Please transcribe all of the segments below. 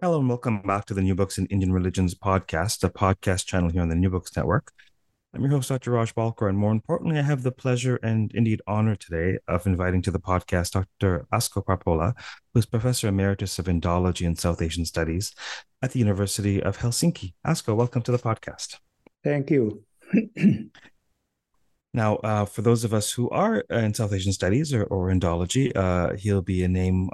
Hello and welcome back to the New Books in Indian Religions podcast, a podcast channel here on the New Books Network. I'm your host, Dr. Raj Balkaran, and more importantly, I have the pleasure and indeed honor today of inviting to the podcast Dr. Asko Parpola, who's Professor Emeritus of Indology and South Asian Studies at the University of Helsinki. Asko, welcome to the podcast. Thank you. Now, for those of us who are in South Asian Studies or Indology, he'll be a name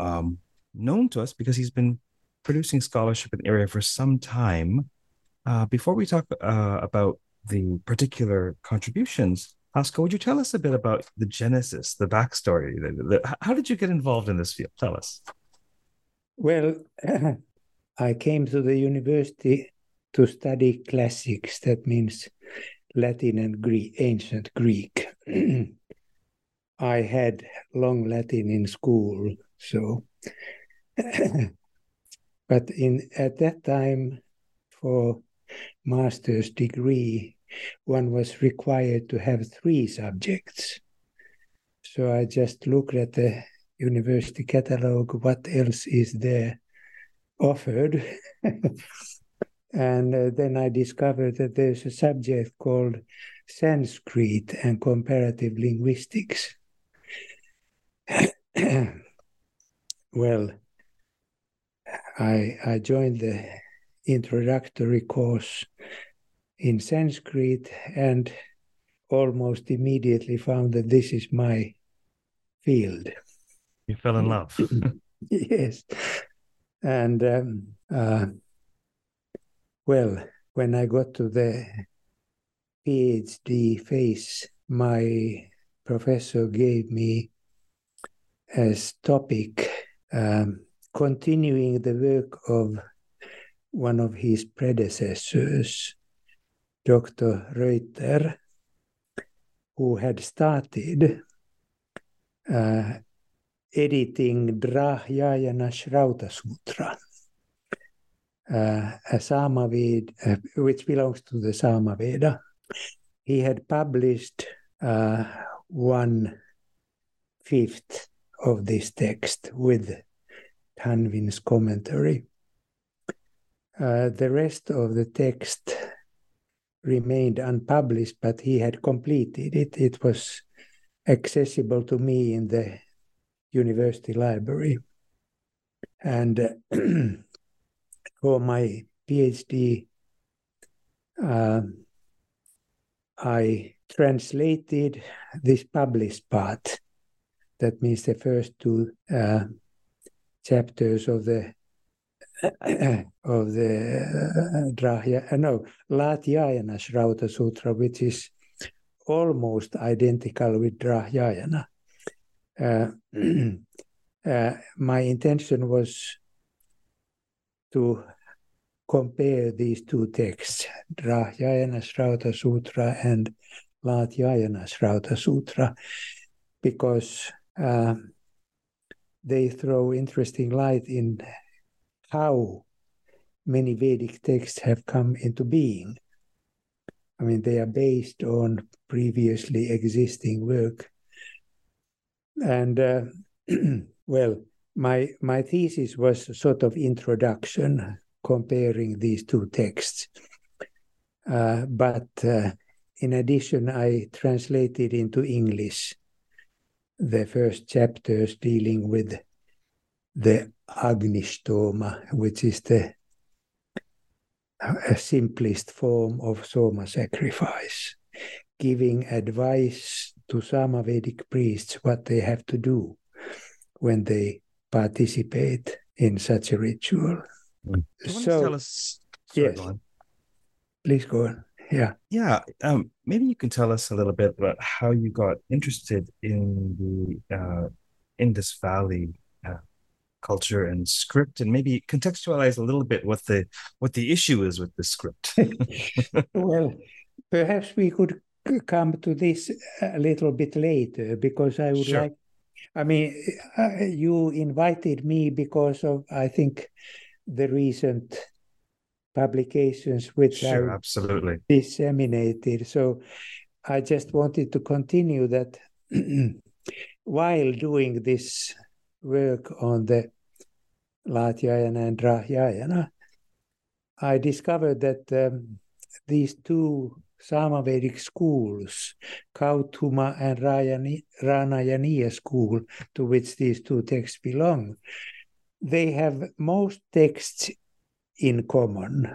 known to us because he's been producing scholarship in the area for some time. Before we talk about the particular contributions, Asko, would you tell us a bit about the genesis, the backstory? How did you get involved in this field? Tell us. Well, I came to the university to study classics. That means Latin and Greek, ancient Greek. I had long Latin in school, so... But at that time, for master's degree, one was required to have 3 subjects. So I just looked at the university catalog, what else is there offered. And then I discovered that there's a subject called Sanskrit and Comparative Linguistics. Well... I joined the introductory course in Sanskrit and almost immediately found that this is my field. You fell in love. Yes. And, well, when I got to the PhD phase, my professor gave me as topic... continuing the work of one of his predecessors, Dr. Reuter, who had started editing Drahyayana Shrauta Sutra, a Samaveda, which belongs to the Samaveda. He had published 1/5 of this text with Tanvin's commentary. The rest of the text remained unpublished, but he had completed it. It was accessible to me in the university library. And for my PhD, I translated this published part. That means the first 2 chapters of the Lathyayana Shrauta Sutra, which is almost identical with Drahyayana. My intention was to compare these 2 texts, Drahyayana Shrauta Sutra and Lathyayana Shrauta Sutra, because they throw interesting light in how many Vedic texts have come into being. I mean, they are based on previously existing work. And, well, my thesis was a sort of introduction, comparing these 2 texts. But in addition, I translated into English the first chapters dealing with the Agnishtoma, which is the simplest form of Soma sacrifice, giving advice to Samavedic priests what they have to do when they participate in such a ritual. Do you want to tell us? Sorry, yes. Go on. Please go on. Yeah. Maybe you can tell us a little bit about how you got interested in the Indus Valley culture and script, and maybe contextualize a little bit what the issue is with the script. Well, perhaps we could come to this a little bit later, because I would like. I mean, you invited me because of, I think, the recent publications which I absolutely disseminated. So I just wanted to continue that while doing this work on the Lathyayana and Drahyayana, I discovered that these two Samavedic schools, Kautuma and Ranayaniya school, to which these two texts belong, they have most texts in common.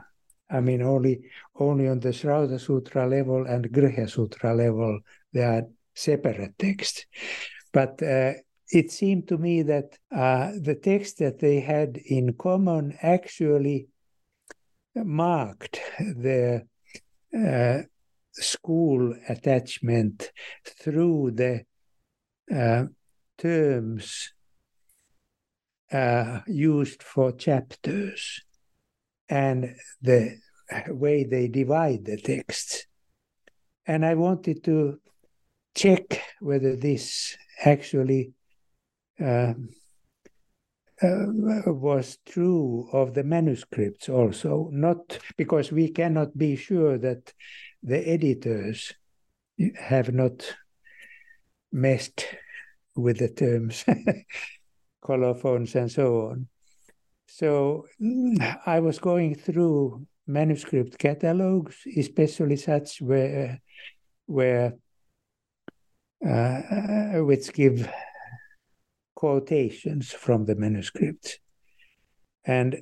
I mean, only on the Shrauta Sutra level and Grihya Sutra level, they are separate texts. But it seemed to me that the texts that they had in common actually marked their school attachment through the terms used for chapters and the way they divide the texts. And I wanted to check whether this actually was true of the manuscripts also, not because we cannot be sure that the editors have not messed with the terms, colophons and so on. So I was going through manuscript catalogs, especially such where which give quotations from the manuscripts. And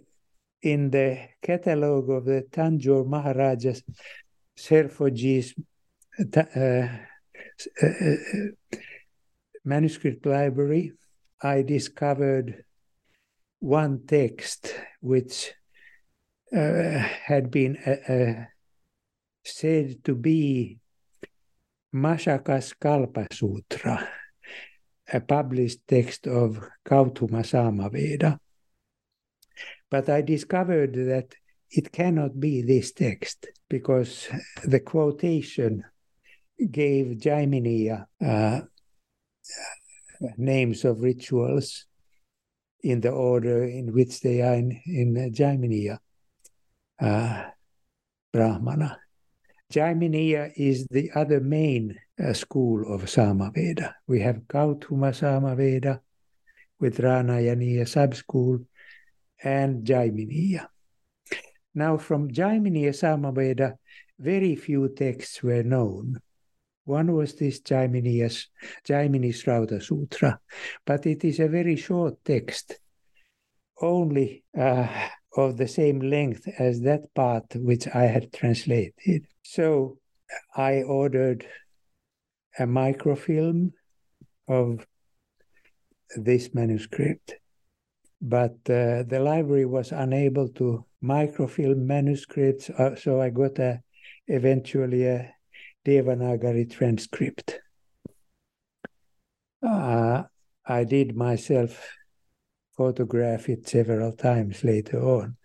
in the catalogue of the Tanjore Maharaja's Serfoji's manuscript library, I discovered one text which had been said to be Mashakas Kalpa Sutra, a published text of Kautuma Samaveda. But I discovered that it cannot be this text, because the quotation gave Jaiminīya names of rituals in the order in which they are in Jaiminīya Brahmana. Jaiminiya is the other main school of Samaveda. We have Kautuma Samaveda with Ranayaniya sub-school and Jaiminiya. Now, from Jaiminiya Samaveda, very few texts were known. One was this Jaimini Srauta Sutra, but it is a very short text, only of the same length as that part which I had translated. So I ordered a microfilm of this manuscript, but the library was unable to microfilm manuscripts, so I got eventually a Devanagari transcript. I did myself photograph it several times later on.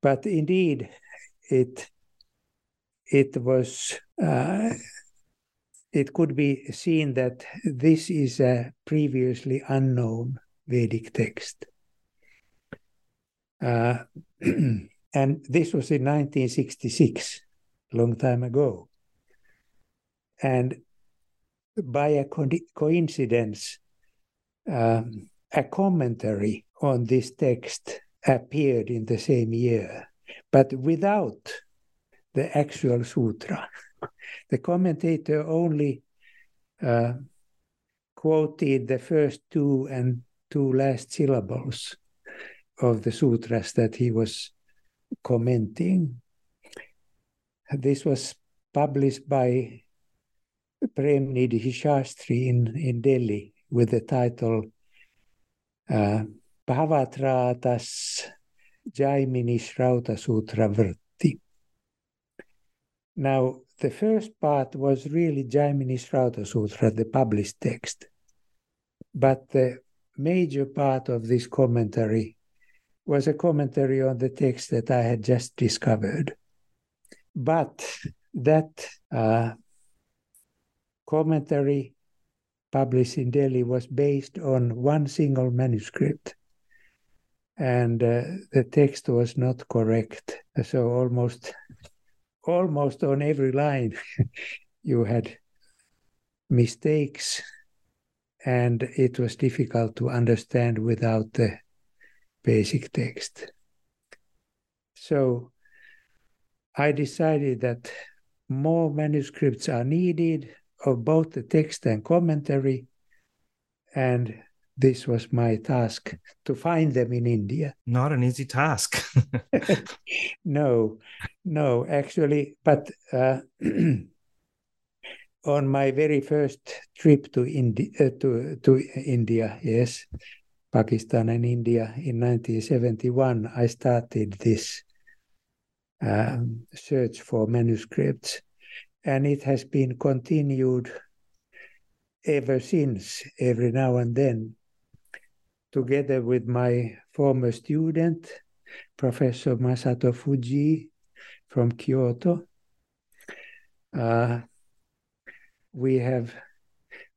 But indeed, it could be seen that this is a previously unknown Vedic text. And this was in 1966, a long time ago. And by a coincidence, a commentary on this text appeared in the same year, but without the actual sutra. The commentator only quoted the first two last syllables of the sutras that he was commenting. This was published by Premnidhi Shastri in Delhi with the title Bhavatratas Jaimini Srauta Sutra Vrtti. Now, the first part was really Jaimini Srauta Sutra, the published text. But the major part of this commentary was a commentary on the text that I had just discovered. But that commentary published in Delhi was based on one single manuscript. And the text was not correct. So almost on every line you had mistakes, and it was difficult to understand without the basic text. So I decided that more manuscripts are needed of both the text and commentary, and this was my task, to find them in India. Not an easy task. No, actually. But on my very first trip to India, yes, Pakistan and India in 1971, I started this search for manuscripts. And it has been continued ever since, every now and then, together with my former student, Professor Masato Fujii from Kyoto. We have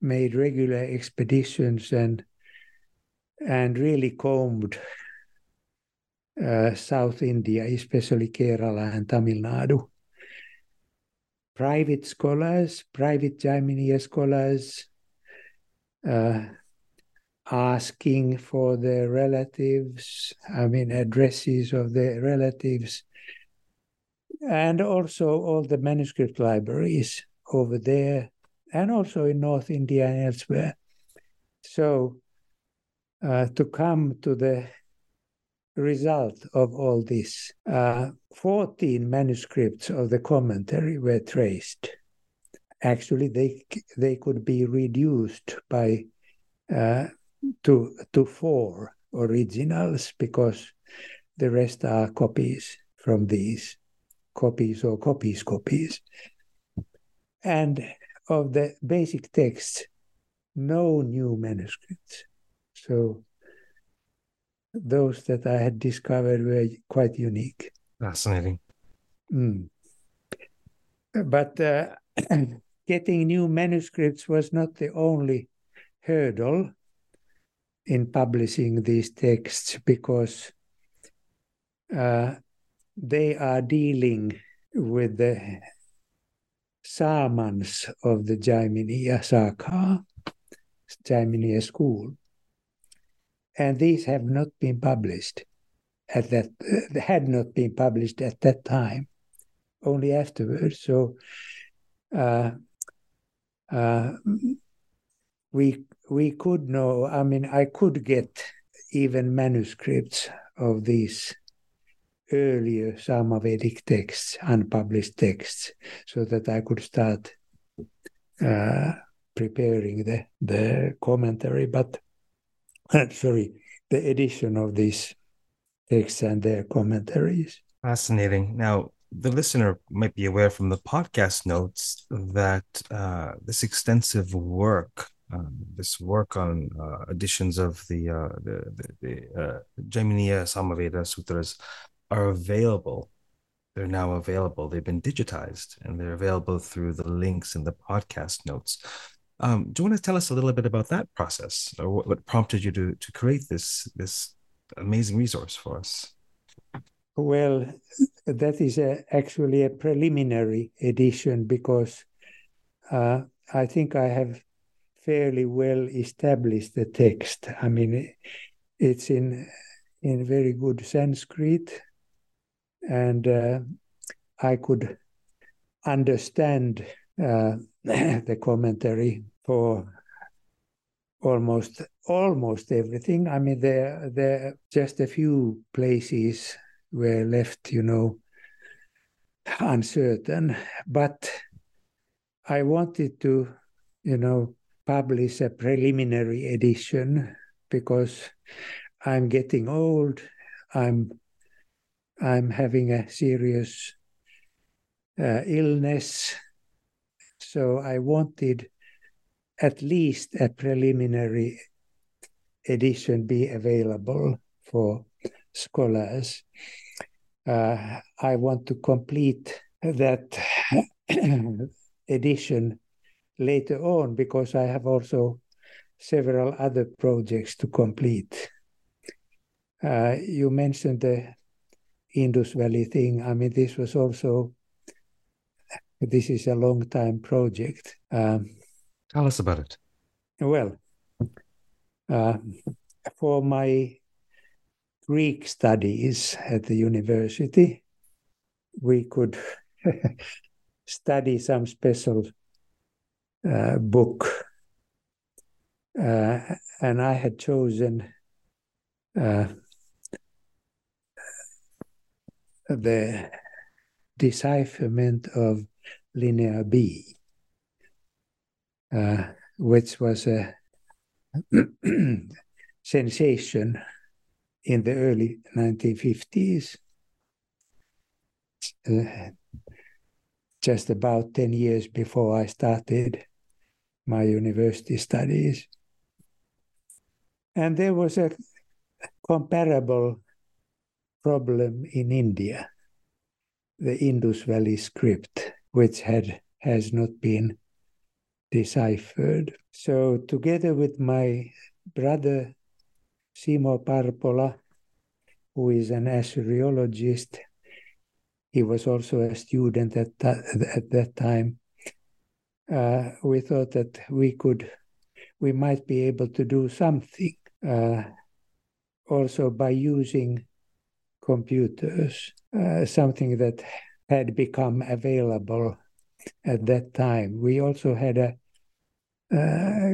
made regular expeditions and really combed South India, especially Kerala and Tamil Nadu. Private scholars, private Jaiminiya scholars, asking for their relatives, addresses of their relatives, and also all the manuscript libraries over there, and also in North India and elsewhere. So to come to the result of all this, 14 manuscripts of the commentary were traced. Actually, they could be reduced by to 4 originals, because the rest are copies from these, copies. And of the basic texts, no new manuscripts. So those that I had discovered were quite unique. Fascinating. But getting new manuscripts was not the only hurdle in publishing these texts, because they are dealing with the Samans of the Jaiminīya Śākhā, Jaiminīya school. And these have not been published at that, had not been published at that time, only afterwards. So we could know, I could get even manuscripts of these earlier Samavedic texts, unpublished texts, so that I could start preparing the commentary, but the edition of these texts and their commentaries. Fascinating. Now, the listener might be aware from the podcast notes that this extensive work, on editions of the Jaiminiya Samaveda Sutras are available. They're now available. They've been digitized, and they're available through the links in the podcast notes. Do you want to tell us a little bit about that process, or what prompted you to create this amazing resource for us? Well, that is actually a preliminary edition, because I think I have fairly well established the text. It's in very good Sanskrit, and I could understand the commentary for almost everything. There are just a few places were left, uncertain. But I wanted to, publish a preliminary edition, because I'm getting old. I'm having a serious illness. So I wanted at least a preliminary edition be available for scholars. I want to complete that edition later on, because I have also several other projects to complete. You mentioned the Indus Valley thing. I mean, this was also, this is a long-time project. Tell us about it. Well, for my Greek studies at the university, we could study some special book. And I had chosen the decipherment of Linear B, which was a sensation in the early 1950s, just about 10 years before I started my university studies. And there was a comparable problem in India, the Indus Valley script, which has not been deciphered. So together with my brother, Simo Parpola, who is an Assyriologist, he was also a student at that time, we thought that we might be able to do something also by using computers, something that had become available at that time. We also had a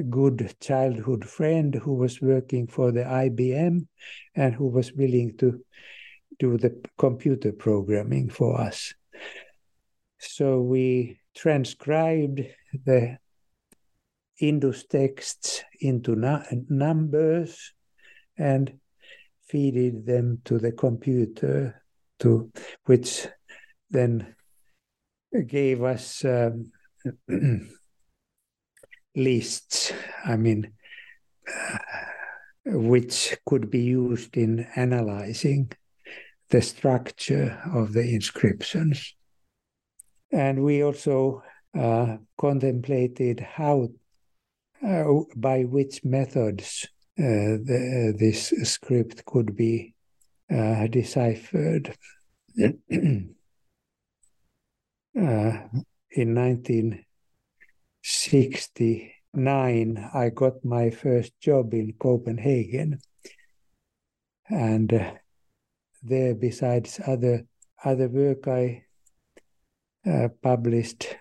good childhood friend who was working for the IBM and who was willing to do the computer programming for us. So we transcribed the Indus texts into numbers and feeded them to the computer, which then gave us lists, I mean, which could be used in analyzing the structure of the inscriptions. And we also contemplated how, by which methods this script could be deciphered. In 1969, I got my first job in Copenhagen, and there, besides other work, I published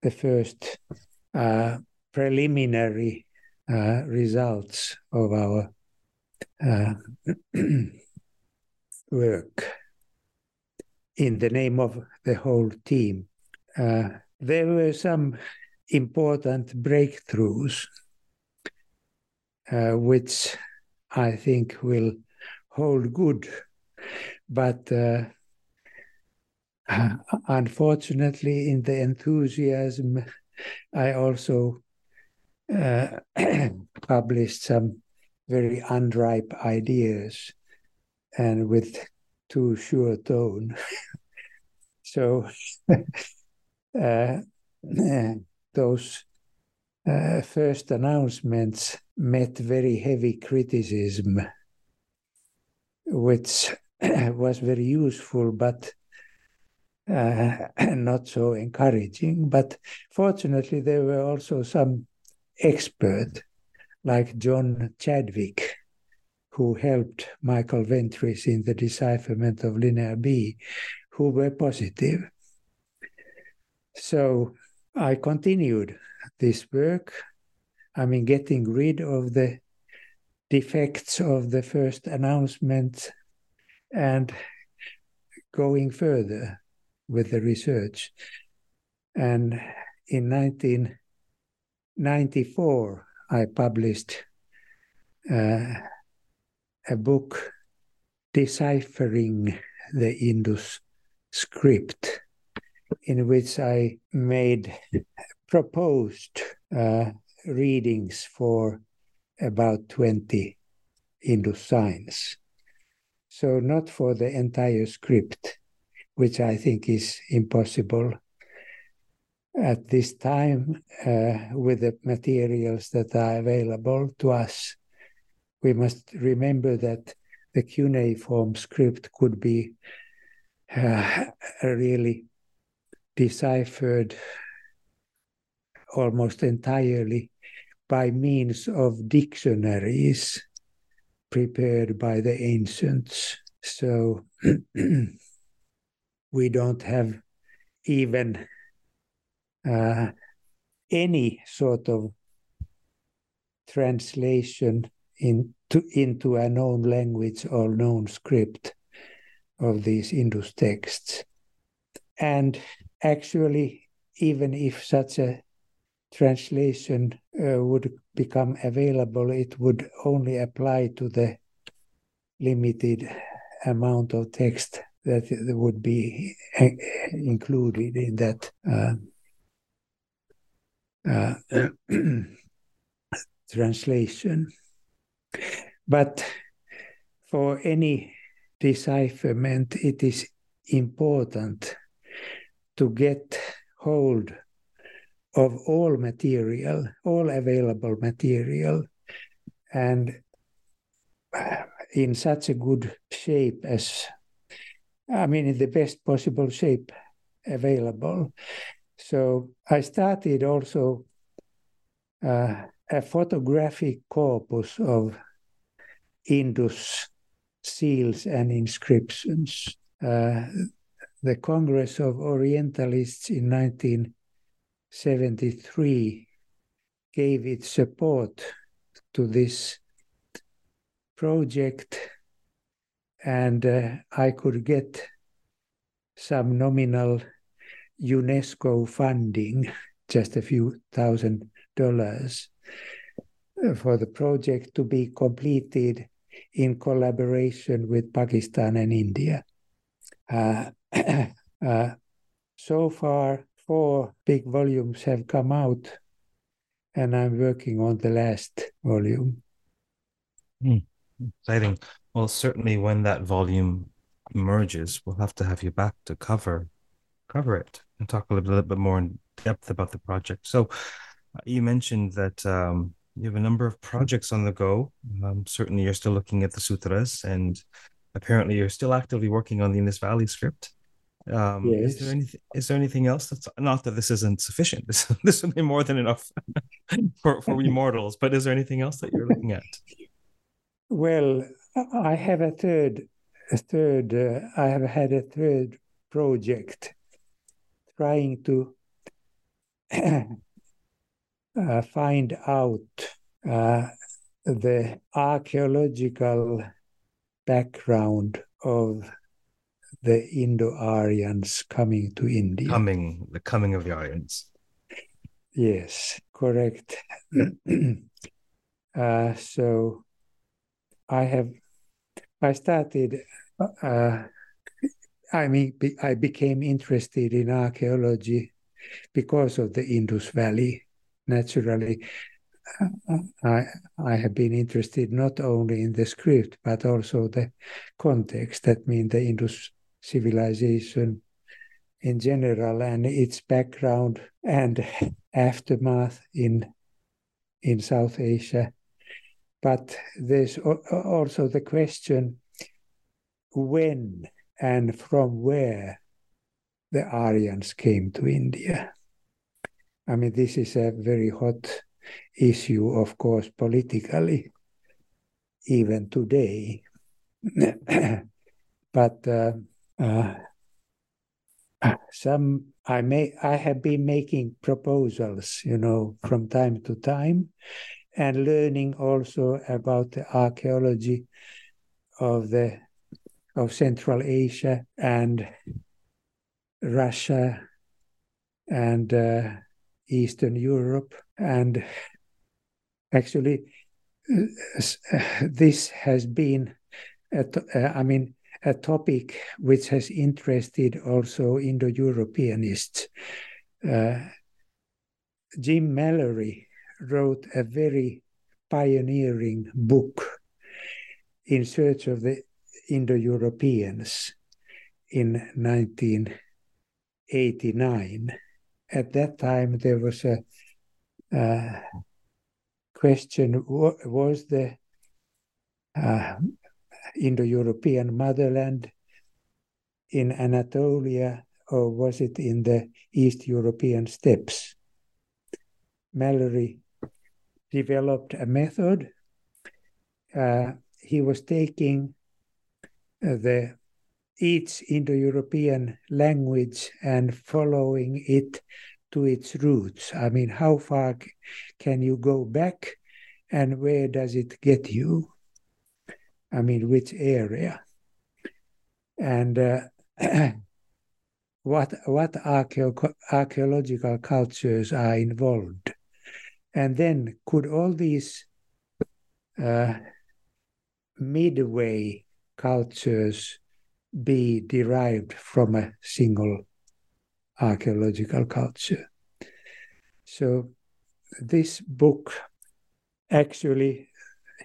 the first preliminary results of our work in the name of the whole team. There were some important breakthroughs, which I think will hold good, but unfortunately, in the enthusiasm, I also published some very unripe ideas and with too sure tone. So those first announcements met very heavy criticism, which was very useful, but not so encouraging. But fortunately, there were also some experts, like John Chadwick, who helped Michael Ventris in the decipherment of Linear B, who were positive. So I continued this work. I mean, getting rid of the defects of the first announcement and going further with the research. And in 1994, I published a book deciphering the Indus script, in which I made proposed readings for about 20 Indus signs. So not for the entire script, which I think is impossible at this time with the materials that are available to us. We must remember that the cuneiform script could be really deciphered almost entirely by means of dictionaries prepared by the ancients. So we don't have even any sort of translation into a known language or known script of these Indus texts. And actually, even if such a translation would become available, it would only apply to the limited amount of text that would be included in that translation. But for any decipherment, it is important to get hold of all material, all available material, and in such a good shape as, I mean, in the best possible shape available. So I started also a photographic corpus of Indus seals and inscriptions. The Congress of Orientalists in 1973 gave its support to this project, and I could get some nominal UNESCO funding, just a few $1,000, for the project to be completed in collaboration with Pakistan and India. So far, 4 big volumes have come out, and I'm working on the last volume. Exciting. Well, certainly when that volume emerges, we'll have to have you back to cover it and talk a little bit more in depth about the project. So you mentioned that you have a number of projects on the go. Certainly you're still looking at the sutras, and apparently you're still actively working on the Indus Valley script. Yes. Is there anything else that's, not that this isn't sufficient, this would be more than enough for we mortals, but is there anything else that you're looking at? Well, I have had a third project trying to find out the archaeological background of the Indo-Aryans coming to India. The coming of the Aryans. Yes, correct. So I became interested in archaeology because of the Indus Valley. Naturally, I have been interested not only in the script, but also the context, that means the Indus civilization in general and its background and aftermath in South Asia. But there's also the question, when and from where the Aryans came to India. I mean, this is a very hot issue, of course, politically, even today. But I have been making proposals, from time to time, and learning also about the archaeology of Central Asia and Russia and Eastern Europe. And actually, this has been a topic which has interested also Indo-Europeanists. Jim Mallory wrote a very pioneering book, In Search of the Indo-Europeans, in 1989. At that time, there was a question, was the Indo-European motherland in Anatolia, or was it in the East European steppes? Mallory developed a method. He was taking each Indo-European language and following it to its roots. I mean, how far can you go back and where does it get you? I mean, which area? And what archaeological cultures are involved? And then could all these midway cultures be derived from a single archaeological culture? So this book, actually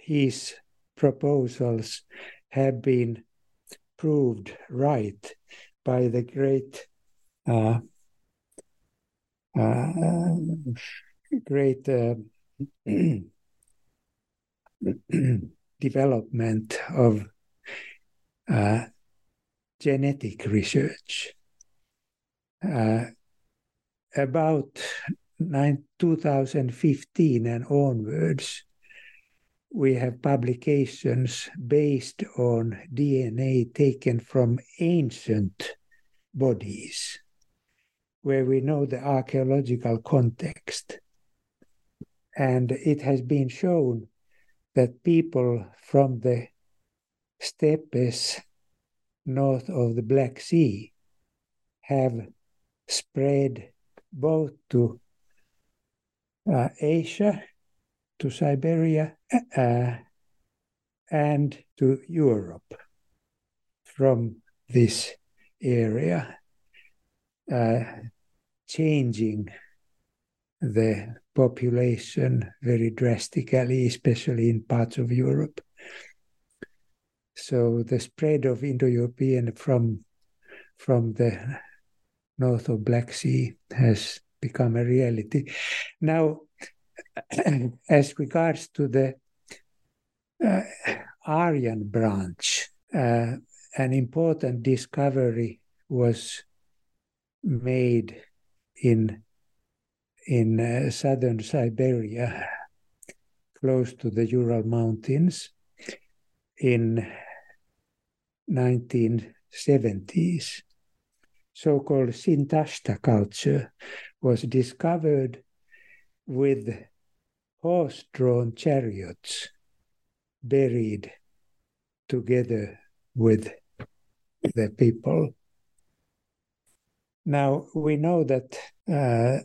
his proposals have been proved right by the great development of genetic research. About 2015 and onwards, we have publications based on DNA taken from ancient bodies, where we know the archaeological context. And it has been shown that people from the steppes north of the Black Sea have spread both to Asia, to Siberia, and to Europe from this area, changing the population very drastically, especially in parts of Europe. So the spread of Indo-European from the north of Black Sea has become a reality. Now, as regards to the Aryan branch, an important discovery was made in southern Siberia, close to the Ural Mountains, in 1970s. So-called Sintashta culture was discovered with horse-drawn chariots buried together with the people. Now, we know that the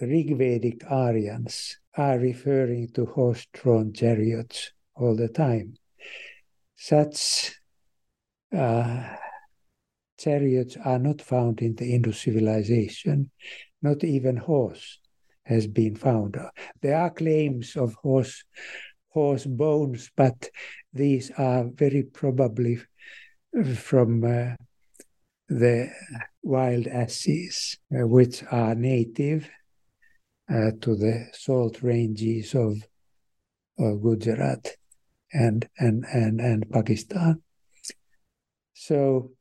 Rigvedic Aryans are referring to horse-drawn chariots all the time. Such chariots are not found in the Indus civilization. Not even horse has been found. There are claims of horse bones, but these are very probably from the wild asses, which are native to the salt ranges of Gujarat and Pakistan. So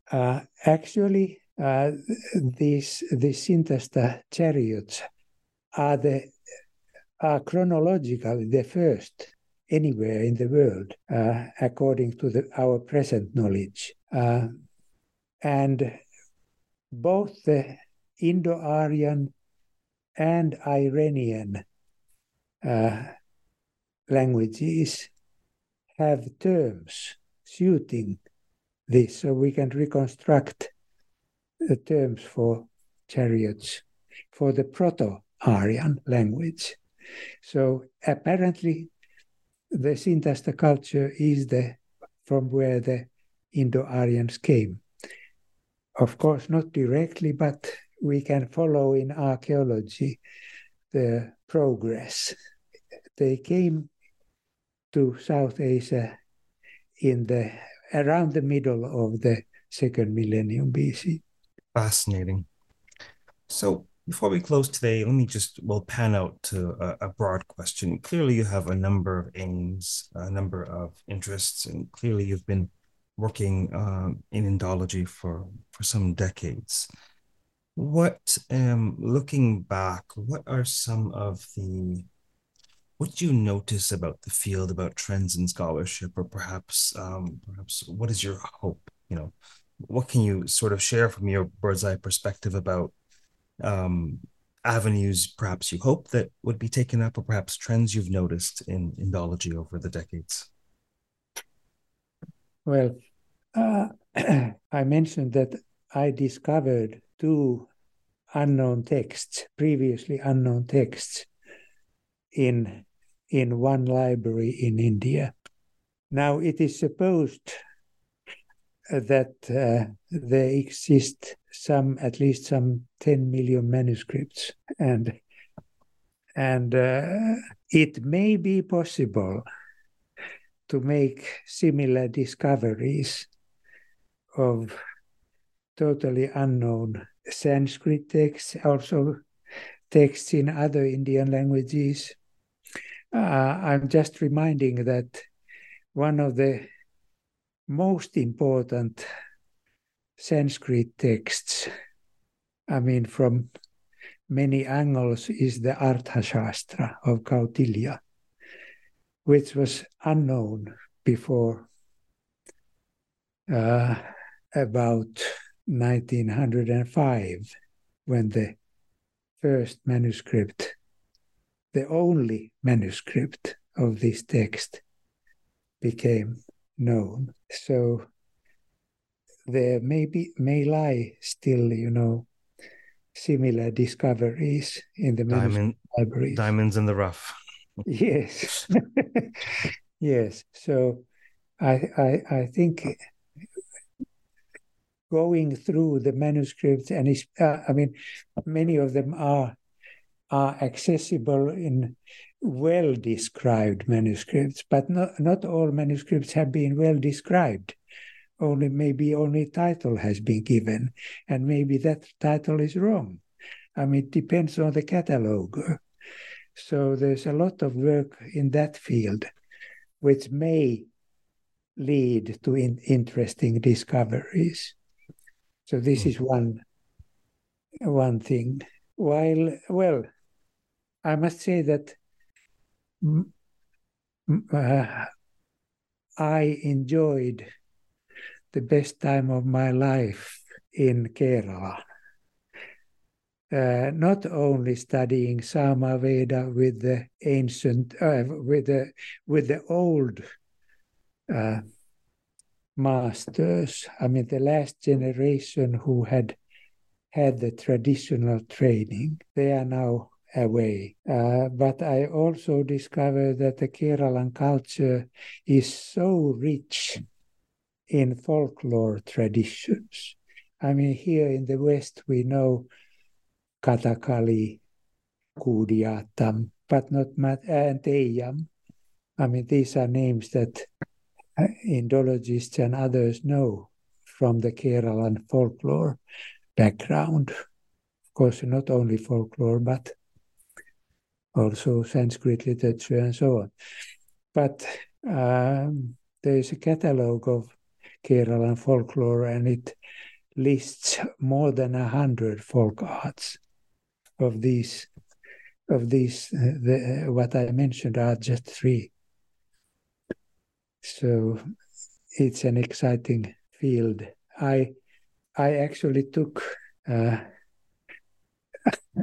actually, these Sintashta chariots are chronologically the first anywhere in the world, according to our present knowledge. And both the Indo-Aryan and Iranian languages have terms suiting this, so we can reconstruct the terms for chariots for the Proto-Aryan language. So apparently the Sintashta culture is the from where the Indo-Aryans came. Of course, not directly, but we can follow in archaeology the progress. They came to South Asia in the around the middle of the second millennium BC. Fascinating. So before we close today, let me just pan out to a broad question. Clearly, you have a number of aims, a number of interests, and clearly you've been working in Indology for some decades. What, looking back, what are some of the, what do you notice about the field, about trends in scholarship, or perhaps, perhaps what is your hope? You know, what can you sort of share from your bird's eye perspective about avenues perhaps you hope that would be taken up, or perhaps trends you've noticed in Indology over the decades? Well, I mentioned that I discovered two unknown texts, previously unknown texts, in one library in India. Now, it is supposed that there exist some, at least some 10 million manuscripts, and it may be possible to make similar discoveries of totally unknown Sanskrit texts, also texts in other Indian languages. I'm just reminding that one of the most important Sanskrit texts, I mean, from many angles, is the Arthashastra of Kautilya, which was unknown before about 1905, when the first manuscript, the only manuscript of this text, became known. So there may lie still, you know, similar discoveries in the manuscript libraries. Diamonds in the rough. Yes. Yes. So I think going through the manuscripts, and I mean, many of them are accessible in well-described manuscripts, but not all manuscripts have been well-described. Maybe only title has been given, and maybe that title is wrong. I mean, it depends on the cataloger. So there's a lot of work in that field, which may lead to interesting discoveries. So this is one thing. While, well, I must say that I enjoyed the best time of my life in Kerala. Not only studying Samaveda with the ancient, with the old masters, I mean the last generation who had the traditional training, they are now away. But I also discovered that the Keralan culture is so rich in folklore traditions. I mean, here in the West we know Kathakali, Kudiatam, but not and Teyam. I mean, these are names that Indologists and others know from the Keralan folklore background. Of course, not only folklore, but also Sanskrit literature and so on. But there is a catalogue of Keralan folklore, and it lists more than 100 folk arts. Of these, what I mentioned are just three. So it's an exciting field. I actually took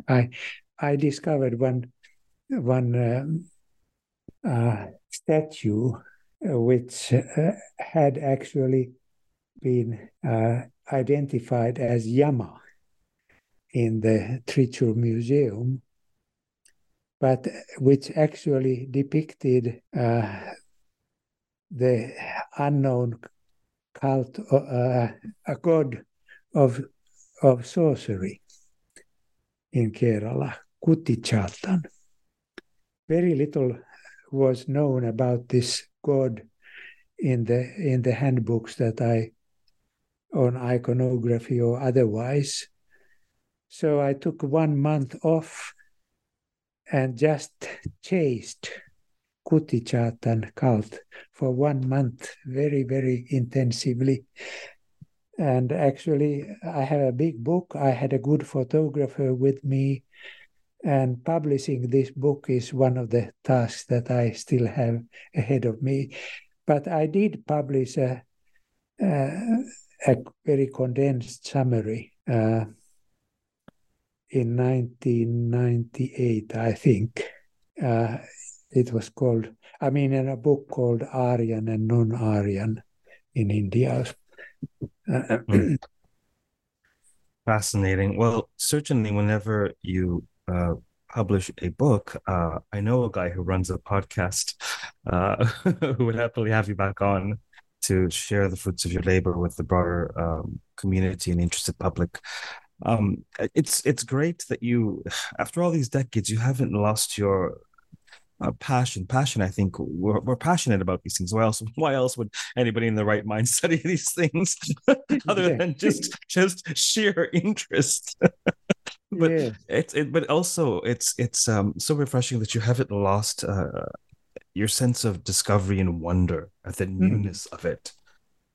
I discovered one statue which had actually been identified as Yama in the Trichur Museum, but which actually depicted the unknown cult, a god of sorcery in Kerala, Kutichatan. Very little was known about this god in the handbooks that I on iconography or otherwise. So I took 1 month off and just chased Kutichatan cult for 1 month very, very intensively. And actually, I have a big book. I had a good photographer with me. And publishing this book is one of the tasks that I still have ahead of me. But I did publish a very condensed summary in 1998, I think. It was called, I mean, in a book called Aryan and Non-Aryan in India. Fascinating. Well, certainly whenever you publish a book, I know a guy who runs a podcast who would happily have you back on to share the fruits of your labor with the broader community and interested public. It's great that you, after all these decades, you haven't lost your passion. I think we're passionate about these things. Why else would anybody in the right mind study these things other than just sheer interest? But it's so refreshing that you haven't lost your sense of discovery and wonder at the newness of it.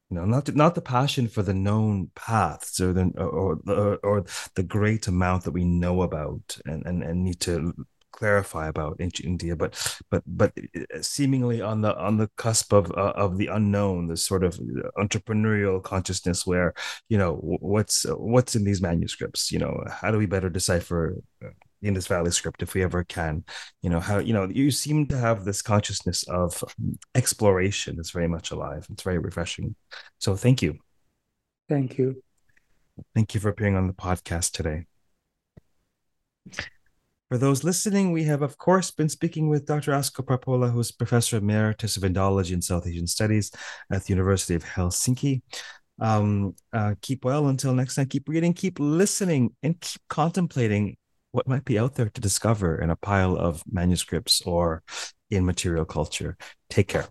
You know, not the passion for the known paths or the great amount that we know about and need to clarify about in India, but seemingly on the cusp of the unknown, this sort of entrepreneurial consciousness where, you know, what's in these manuscripts, you know, how do we better decipher the Indus Valley script if we ever can, you know, how, you know, you seem to have this consciousness of exploration that's very much alive. It's very refreshing. So thank you. Thank you. Thank you for appearing on the podcast today. For those listening, we have, of course, been speaking with Dr. Asko Parpola, who is Professor Emeritus of Indology and South Asian Studies at the University of Helsinki. Keep well until next time. Keep reading, keep listening, and keep contemplating what might be out there to discover in a pile of manuscripts or in material culture. Take care.